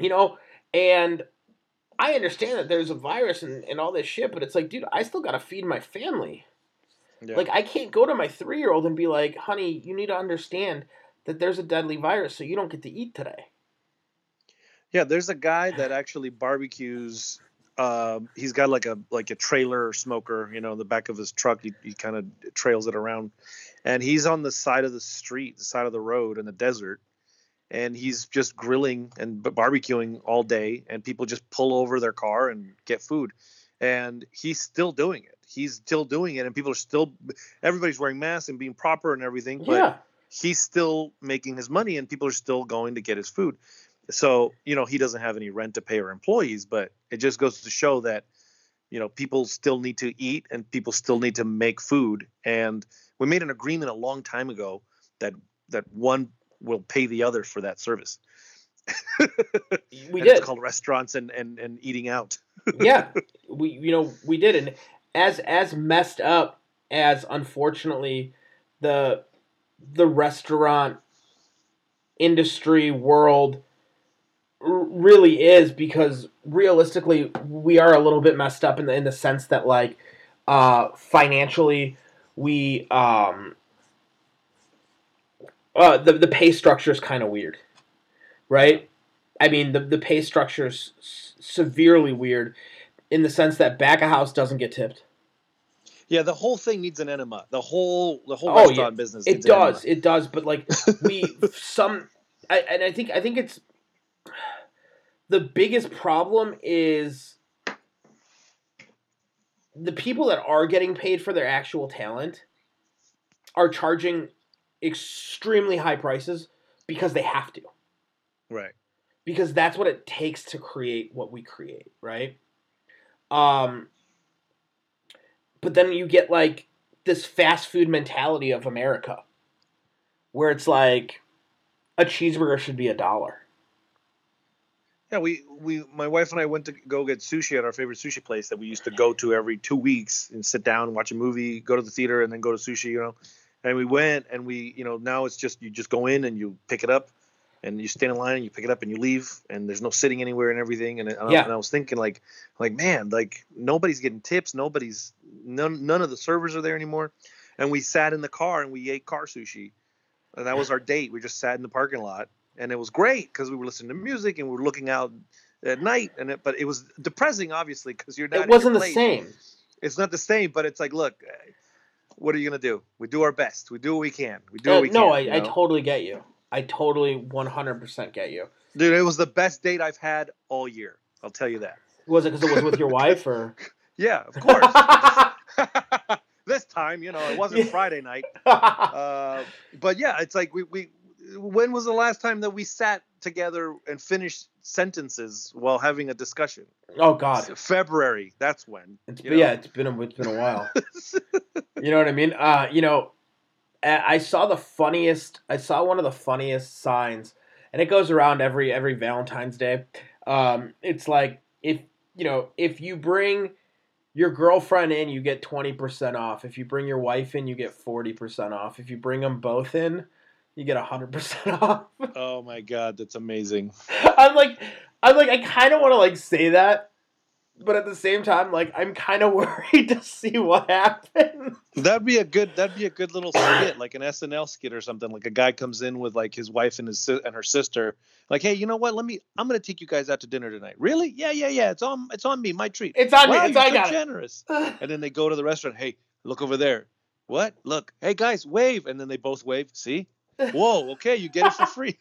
You know, and... I understand that there's a virus and, and all this shit, but it's like, dude, I still got to feed my family. Yeah. Like, I can't go to my three-year-old and be like, honey, you need to understand that there's a deadly virus, so you don't get to eat today. Yeah, there's a guy that actually barbecues. Uh, he's got like a like a trailer smoker, you know, in the back of his truck. He, he kind of trails it around. And he's on the side of the street, the side of the road in the desert. and he's just grilling and barbecuing all day, and people just pull over their car and get food. And he's still doing it. He's still doing it, and people are still – everybody's wearing masks and being proper and everything, but yeah. he's still making his money, and people are still going to get his food. So, you know, he doesn't have any rent to pay or employees, but it just goes to show that, you know, people still need to eat and people still need to make food. And we made an agreement a long time ago that that one will pay the other for that service. we and did. It's called restaurants and, and, and eating out. yeah, we you know, we did. And as as messed up as, unfortunately, the the restaurant industry world really is, because realistically we are a little bit messed up in the in the sense that, like, uh financially we um uh the, the pay structure is kind of weird, right? I mean, the, the pay structure is s- severely weird in the sense that back of house doesn't get tipped. Yeah, the whole thing needs an enema. The whole the whole oh, restaurant yeah. business needs it an does enema. It does, but like we some I, and I think I think it's the biggest problem is the people that are getting paid for their actual talent are charging extremely high prices because they have to. Right. Because that's what it takes to create what we create, right? Um, but then you get like this fast food mentality of America where it's like a cheeseburger should be a dollar. Yeah, we, we my wife and I went to go get sushi at our favorite sushi place that we used to go to every two weeks and sit down, watch a movie, go to the theater, and then go to sushi, you know. And we went, and we, you know, now it's just you just go in and you pick it up, and you stand in line and you pick it up and you leave, and there's no sitting anywhere and everything. And, and, yeah. I, and I was thinking like, like man, like nobody's getting tips, nobody's none none of the servers are there anymore. And we sat in the car and we ate car sushi, and that was our date. We just sat in the parking lot. And it was great because we were listening to music and we were looking out at night. And it, but it was depressing, obviously, because you're not. It wasn't the same. It's not the same, but it's like, look, what are you gonna do? We do our best. We do what we can. We do uh, what we no, can. No, I, you know? I totally get you. I totally one hundred percent get you, dude. It was the best date I've had all year. I'll tell you that. Was it because it was with your wife, or? Yeah, of course. This time, you know, it wasn't Friday night. Uh, but yeah, it's like we we. When was the last time that we sat together and finished sentences while having a discussion? Oh God, it's February. That's when. It's, you know? Yeah, it's been a, it's been a while. You know what I mean? Uh, you know, I saw the funniest. I saw one of the funniest signs, and it goes around every every Valentine's Day. Um, it's like if you know if you bring your girlfriend in, you get twenty percent off. If you bring your wife in, you get forty percent off. If you bring them both in, you get one hundred percent off. Oh, my God. That's amazing. I'm like, I'm like, I kind of want to, like, say that. But at the same time, like, I'm kind of worried to see what happens. That'd be a good, that'd be a good little skit, like an S N L skit or something. Like a guy comes in with, like, his wife and his and her sister. Like, hey, you know what? Let me, I'm going to take you guys out to dinner tonight. Really? Yeah, yeah, yeah. It's on, it's on me. My treat. It's on wow, me. It's on so generous. It. And then they go to the restaurant. Hey, look over there. What? Look. Hey, guys, wave. And then they both wave. See? Whoa! Okay, you get it for free.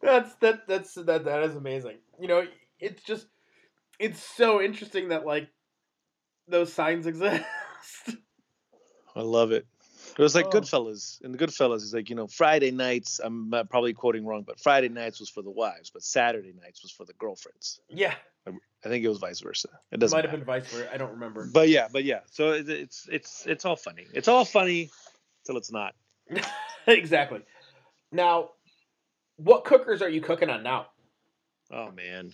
that's that. That's that. That is amazing. You know, it's just, it's so interesting that like those signs exist. I love it. It was like oh. Goodfellas, and the Goodfellas is like, you know, Friday nights. I'm uh, probably quoting wrong, but Friday nights was for the wives, but Saturday nights was for the girlfriends. Yeah. I think it was vice versa. It doesn't. Might matter. Have been vice versa. I don't remember. But yeah, but yeah. So it, it's it's it's all funny. It's all funny till it's not. Exactly. Now, what cookers are you cooking on now? Oh man,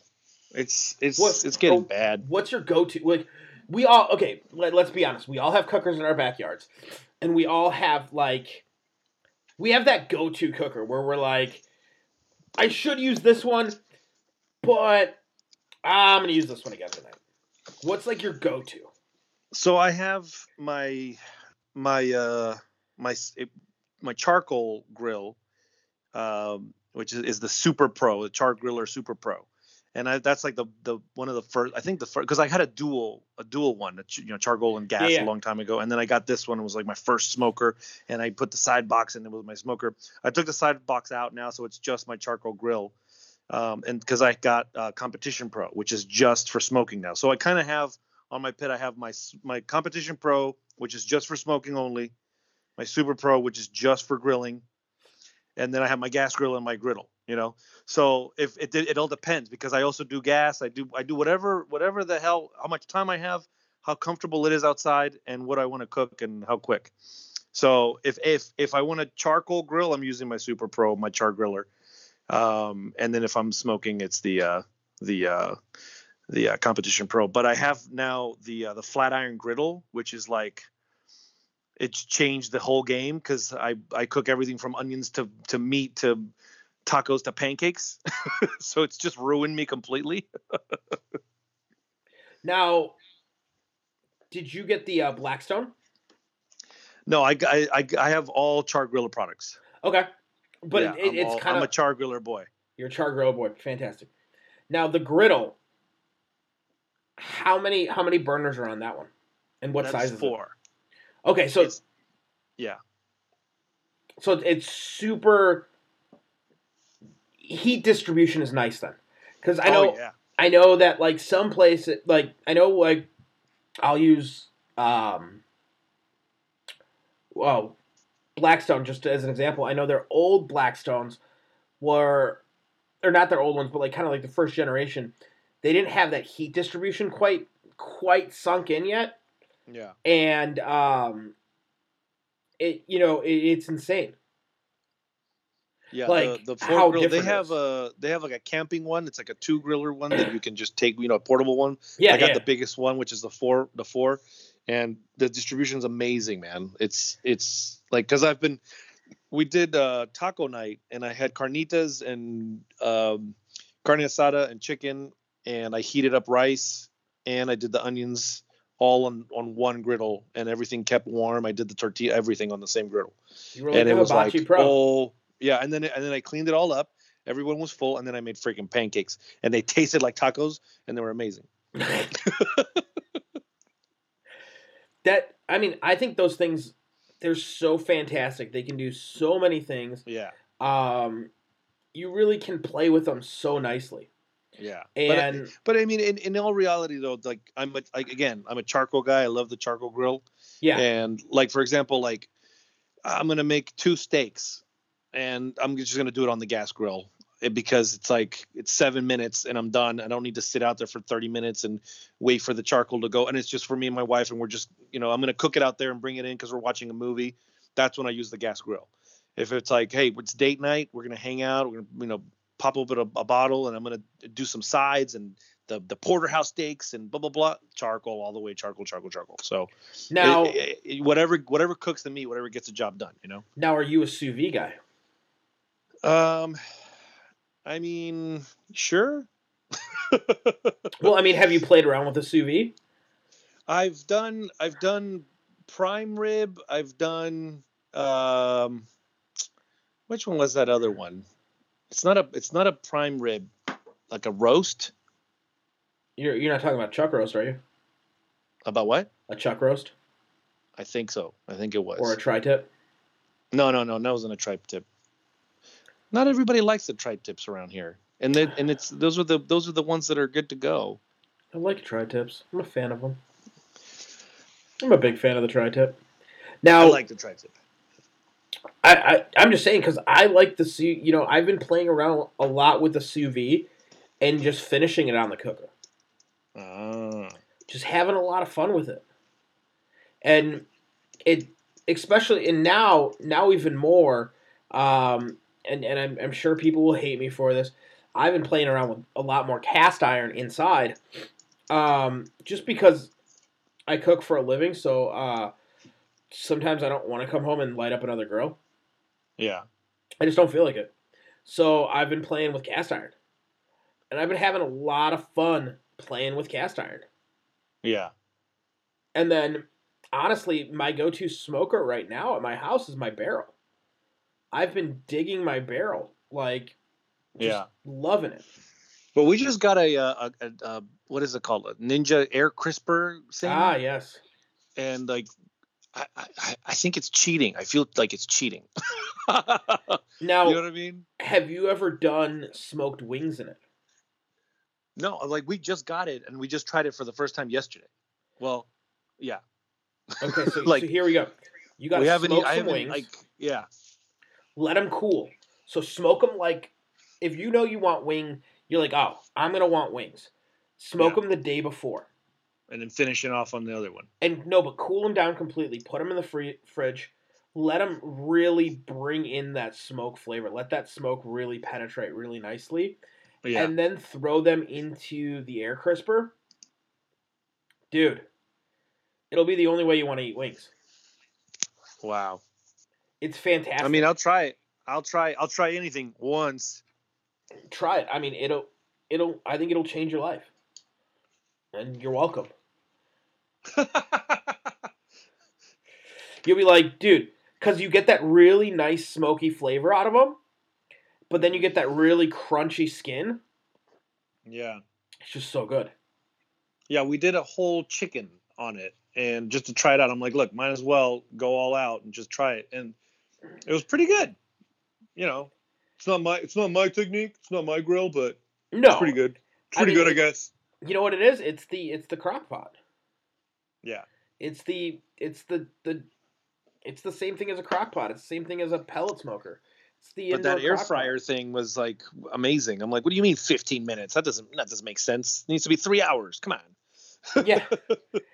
it's it's what, it's getting oh, bad. What's your go-to? Like, we all okay. Let, let's be honest. We all have cookers in our backyards, and we all have like, we have that go-to cooker where we're like, I should use this one, but I'm gonna use this one again tonight. What's like your go-to? So I have my my uh my. It, my charcoal grill, um, which is, is the Super Pro, the Char-Griller Super Pro. And I, that's like the the one of the first, I think the first, because I had a dual a dual one, you know, charcoal and gas yeah, yeah. a long time ago, and then I got this one. It was like my first smoker, and I put the side box in. It was my smoker. I took the side box out now, so it's just my charcoal grill, um, and because I got uh, Competition Pro, which is just for smoking now. So I kind of have on my pit, I have my my Competition Pro, which is just for smoking only, my Super Pro, which is just for grilling, and then I have my gas grill and my griddle. You know, so if it it all depends, because I also do gas. I do I do whatever whatever the hell, how much time I have, how comfortable it is outside, and what I want to cook and how quick. So if if if I want a charcoal grill, I'm using my Super Pro, my Char-Griller, um, and then if I'm smoking, it's the uh, the uh, the uh, Competition Pro. But I have now the uh, the flat iron griddle, which is like, it's changed the whole game, because I I cook everything from onions to to meat to tacos to pancakes. So it's just ruined me completely. Now, did you get the uh, Blackstone? No, I, I, I have all Char-Griller products. Okay. But yeah, it, it's kind of, I'm a Char-Griller boy. You're a Char-Griller boy. Fantastic. Now the griddle, how many, how many burners are on that one? And what size is it? Four. Okay. So it's, yeah. So it's super, heat distribution is nice then, because I know oh, yeah. I know that like some place it, like I know like I'll use um well Blackstone just as an example. I know their old Blackstones were, or not their old ones, but like kind of like the first generation, they didn't have that heat distribution quite quite sunk in yet. Yeah, and um, it you know it, it's insane. Yeah, like the, the four grill, they have a they have like a camping one. It's like a two griller one that you can just take, you know, a portable one. Yeah, I got yeah. the biggest one, which is the four, the four, and the distribution's amazing, man. It's it's like, because I've been, we did uh, taco night, and I had carnitas and um, carne asada and chicken, and I heated up rice, and I did the onions all on, on one griddle, and everything kept warm. I did the tortilla, everything on the same griddle, you really and it was like pro. oh. Yeah, and then and then I cleaned it all up. Everyone was full, and then I made freaking pancakes, and they tasted like tacos, and they were amazing. That I mean, I think those things, they're so fantastic. They can do so many things. Yeah. Um, you really can play with them so nicely. Yeah. And but I, but I mean, in, in all reality though, like I'm a, like again, I'm a charcoal guy. I love the charcoal grill. Yeah. And like for example, like I'm gonna make two steaks. And I'm just going to do it on the gas grill it, because it's like it's seven minutes and I'm done. I don't need to sit out there for thirty minutes and wait for the charcoal to go. And it's just for me and my wife. And we're just, you know, I'm going to cook it out there and bring it in because we're watching a movie. That's when I use the gas grill. If it's like, hey, it's date night, we're going to hang out, we're going to, you know, pop open a, a bottle and I'm going to do some sides and the, the porterhouse steaks and blah, blah, blah, charcoal all the way, charcoal, charcoal, charcoal. So now it, it, whatever, whatever cooks the meat, whatever gets the job done, you know. Now, are you a sous vide guy? Um, I mean, sure. Well, I mean, have you played around with a sous vide? I've done, I've done prime rib. I've done, um, which one was that other one? It's not a, it's not a prime rib, like a roast. You're, you're not talking about chuck roast, are you? About what? A chuck roast? I think so. I think it was. Or a tri-tip? No, no, no, that wasn't a tri-tip. Not everybody likes the tri-tips around here, and they, and it's those are the those are the ones that are good to go. I like tri-tips. I'm a fan of them. I'm a big fan of the tri-tip. Now I like the tri-tip. I, I I'm just saying because I like the sous. You know, I've been playing around a lot with the sous vide, and just finishing it on the cooker. Ah. Just having a lot of fun with it, and it especially and now now even more. Um, And and I'm, I'm sure people will hate me for this. I've been playing around with a lot more cast iron inside, um, just because I cook for a living. So uh, sometimes I don't want to come home and light up another grill. Yeah, I just don't feel like it. So I've been playing with cast iron, and I've been having a lot of fun playing with cast iron. Yeah, and then honestly, my go-to smoker right now at my house is my barrel. I've been digging my barrel, like, just yeah. loving it. But we just got a, a, a, a what is it called? A Ninja Air Crisper thing. Ah, yes. And like, I, I, I think it's cheating. I feel like it's cheating. Now, you know what I mean? Have you ever done smoked wings in it? No, like we just got it and we just tried it for the first time yesterday. Well, yeah. Okay, so, like, so here we go. You got to smoke some wings. Like, yeah. Let them cool. So smoke them like, if you know you want wing, you're like, oh, I'm going to want wings. Smoke yeah. them the day before. And then finish it off on the other one. And no, but cool them down completely. Put them in the free- fridge. Let them really bring in that smoke flavor. Let that smoke really penetrate really nicely. Yeah. And then throw them into the air crisper. Dude, it'll be the only way you want to eat wings. Wow. It's fantastic. I mean, I'll try it. I'll try I'll try anything once. Try it. I mean, it'll it'll I think it'll change your life. And you're welcome. You'll be like, dude, because you get that really nice smoky flavor out of them, but then you get that really crunchy skin. Yeah. It's just so good. Yeah, we did a whole chicken on it, and just to try it out, I'm like, look, might as well go all out and just try it. And it was pretty good. You know, it's not my it's not my technique, it's not my grill, but no. It's pretty good. It's pretty I mean, good, I guess. You know what it is? It's the it's the crock pot. Yeah. It's the it's the, the it's the same thing as a crock pot. It's the same thing as a pellet smoker. It's the But that air fryer pot. thing was like amazing. I'm like, what do you mean fifteen minutes? That doesn't that doesn't make sense. It needs to be three hours. Come on. Yeah. It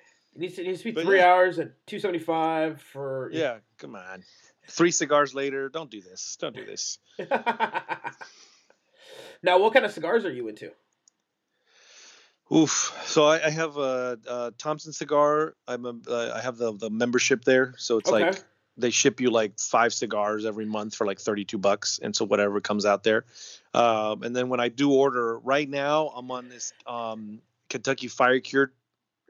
needs to it needs to be but three yeah. hours at two seventy five for Yeah, know. Come on. Three cigars later, don't do this. Don't do this. Now, what kind of cigars are you into? Oof. So I, I have a, a Thompson cigar. I'm a, uh, I have the, the membership there. So it's okay. Like they ship you like five cigars every month for like thirty-two bucks. And so whatever comes out there. Um, and then when I do order right now, I'm on this um, Kentucky Fire Cure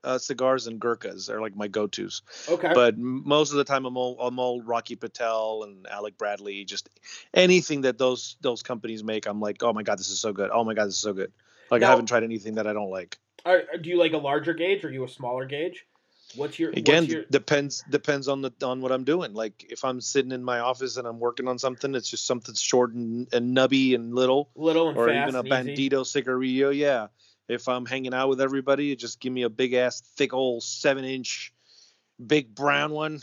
uh, cigars and Gurkhas. They're like my go-tos. Okay. But most of the time I'm all, I'm all Rocky Patel and Alec Bradley, just anything that those, those companies make. I'm like, oh my God, this is so good. Oh my God, this is so good. Like now, I haven't tried anything that I don't like. Are, do you like a larger gauge? Or are you a smaller gauge? What's your again what's your... depends depends on the on what I'm doing. Like if I'm sitting in my office and I'm working on something, it's just something short and, and nubby and little, little and or fast even a Bandito easy. Cigarillo. Yeah. If I'm hanging out with everybody, you just give me a big ass, thick old seven inch, big brown one.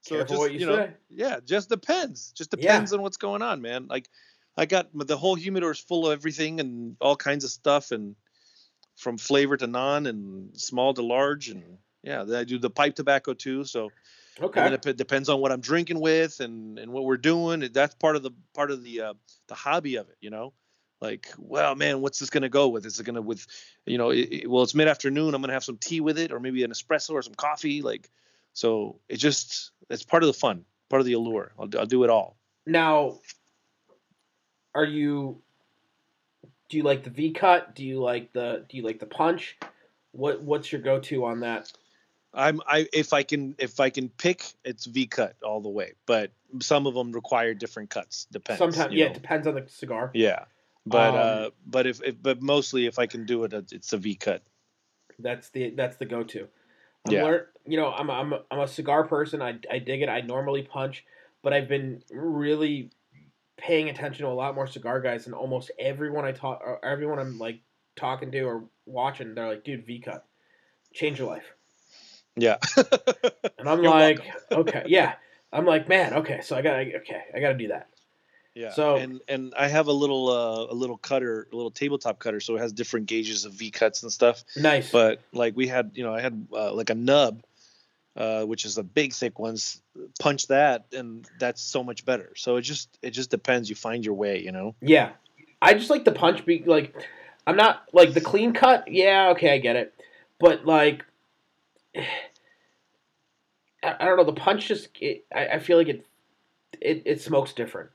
So just, what you, you know, say. yeah, just depends. Just depends yeah. on what's going on, man. Like. I got the whole humidor is full of everything and all kinds of stuff, and from flavor to non and small to large. And yeah, I do the pipe tobacco too. So okay. And it depends on what I'm drinking with and, and what we're doing. That's part of the, part of the, uh, the hobby of it, you know, like, well, man, what's this going to go with? Is it going to with, you know, it, it, well, it's mid afternoon. I'm going to have some tea with it or maybe an espresso or some coffee. Like, so it just, it's part of the fun, part of the allure. I'll, I'll do it all. Now, Are you? Do you like the V cut? Do you like the? Do you like the punch? What What's your go to on that? I'm I if I can if I can pick, it's V cut all the way. But some of them require different cuts. Depends. Sometimes yeah, know. It depends on the cigar. Yeah, but um, uh, but if, if but mostly if I can do it, it's a V cut. That's the that's the go to. Yeah. Learn, you know, I'm I'm I'm a cigar person. I I dig it. I normally punch, but I've been really paying attention to a lot more cigar guys, and almost everyone I talk, or everyone I'm like talking to or watching, they're like, dude, V-cut, change your life. Yeah. And I'm You're like, okay. Yeah. I'm like, man, okay. So I gotta, okay, I gotta do that. Yeah. So, and, and I have a little, uh, a little cutter, a little tabletop cutter. So it has different gauges of V-cuts and stuff. Nice. But like we had, you know, I had uh, like a nub, Uh, which is the big thick ones, punch that, and that's so much better. So it just it just depends. You find your way, you know. Yeah, I just like the punch. Be like, I'm not like the clean cut. Yeah, okay, I get it. But like, I, I don't know. The punch just it, I, I feel like it it it smokes different.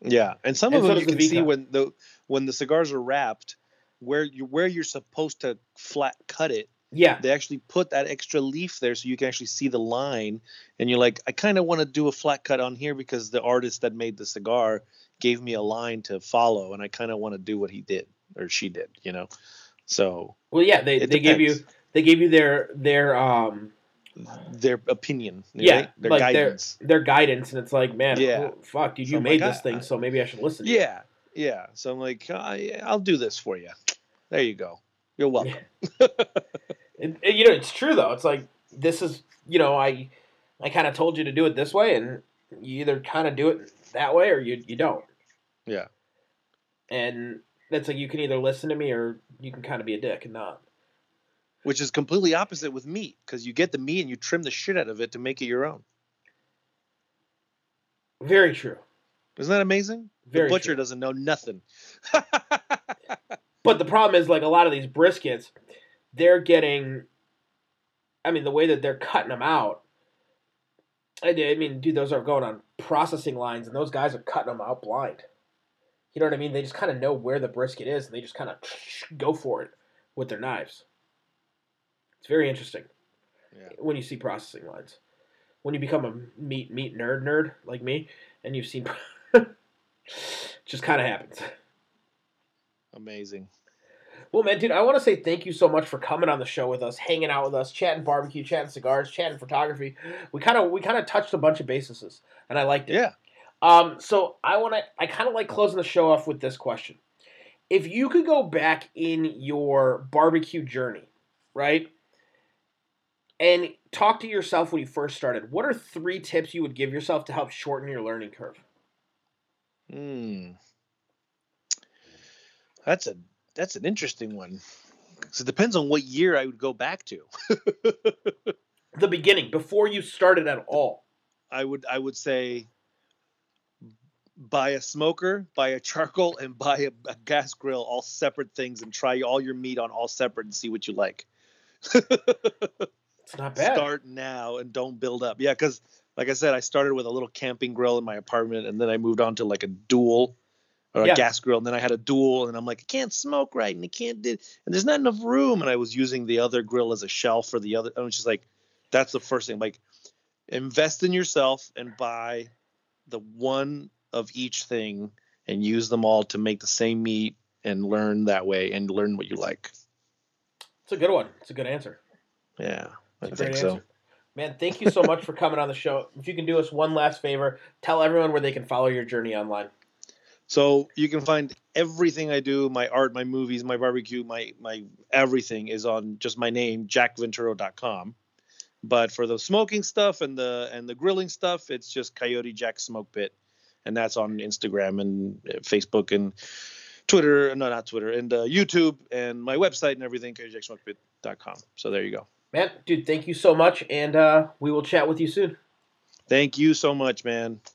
Yeah, and some and of them you can see when the when the cigars are wrapped, where you where you're supposed to flat cut it. Yeah. They actually put that extra leaf there so you can actually see the line. And you're like, I kind of want to do a flat cut on here because the artist that made the cigar gave me a line to follow. And I kind of want to do what he did or she did, you know? So. Well, yeah, they, they gave you, they gave you their, their, um, their opinion. Yeah. Right? Their like guidance, their, their guidance. And it's like, man, yeah. oh, fuck, dude, you so made like, this I, thing. I, so maybe I should listen. Yeah. To you. Yeah. So I'm like, I, I'll do this for you. There you go. You're welcome. Yeah. it, it, you know, it's true, though. It's like, this is, you know, I I kind of told you to do it this way, and you either kind of do it that way or you you don't. Yeah. And that's like, you can either listen to me or you can kind of be a dick and not. Which is completely opposite with meat, because you get the meat and you trim the shit out of it to make it your own. Very true. Isn't that amazing? Very the butcher true. Doesn't know nothing. But the problem is, like, a lot of these briskets, they're getting, I mean, the way that they're cutting them out, I mean, dude, those are going on processing lines, and those guys are cutting them out blind. You know what I mean? They just kind of know where the brisket is, and they just kind of go for it with their knives. It's very interesting yeah. when you see processing lines. When you become a meat meat nerd nerd like me, and you've seen, it just kind of happens. Amazing. Well, man, dude, I want to say thank you so much for coming on the show with us, hanging out with us, chatting barbecue, chatting cigars, chatting photography. We kind of we kind of touched a bunch of bases, and I liked it. Yeah. Um. So I want to. I kind of like closing the show off with this question: if you could go back in your barbecue journey, right, and talk to yourself when you first started, what are three tips you would give yourself to help shorten your learning curve? Hmm. That's a that's an interesting one. So it depends on what year I would go back to. The beginning, before you started at all. I would I would say buy a smoker, buy a charcoal, and buy a, a gas grill, all separate things, and try all your meat on all separate and see what you like. It's not bad. Start now and don't build up. Yeah, because like I said, I started with a little camping grill in my apartment, and then I moved on to like a dual Or a yeah. gas grill, and then I had a dual, and I'm like, I can't smoke right, and I can't do, and there's not enough room, and I was using the other grill as a shelf for the other. I was just like, that's the first thing. Like, invest in yourself and buy the one of each thing, and use them all to make the same meat, and learn that way, and learn what you like. It's a good one. It's a good answer. Yeah, I think so. Answer. Man, thank you so much for coming on the show. If you can do us one last favor, tell everyone where they can follow your journey online. So you can find everything I do, my art, my movies, my barbecue, my my everything is on just my name, jack venturo dot com. But for the smoking stuff and the and the grilling stuff, it's just Coyote Jack Smoke Pit. And that's on Instagram and Facebook and Twitter. No, not Twitter. And uh, YouTube and my website and everything, coyote jack smoke pit dot com. So there you go. Man, dude, thank you so much. And uh, we will chat with you soon. Thank you so much, man.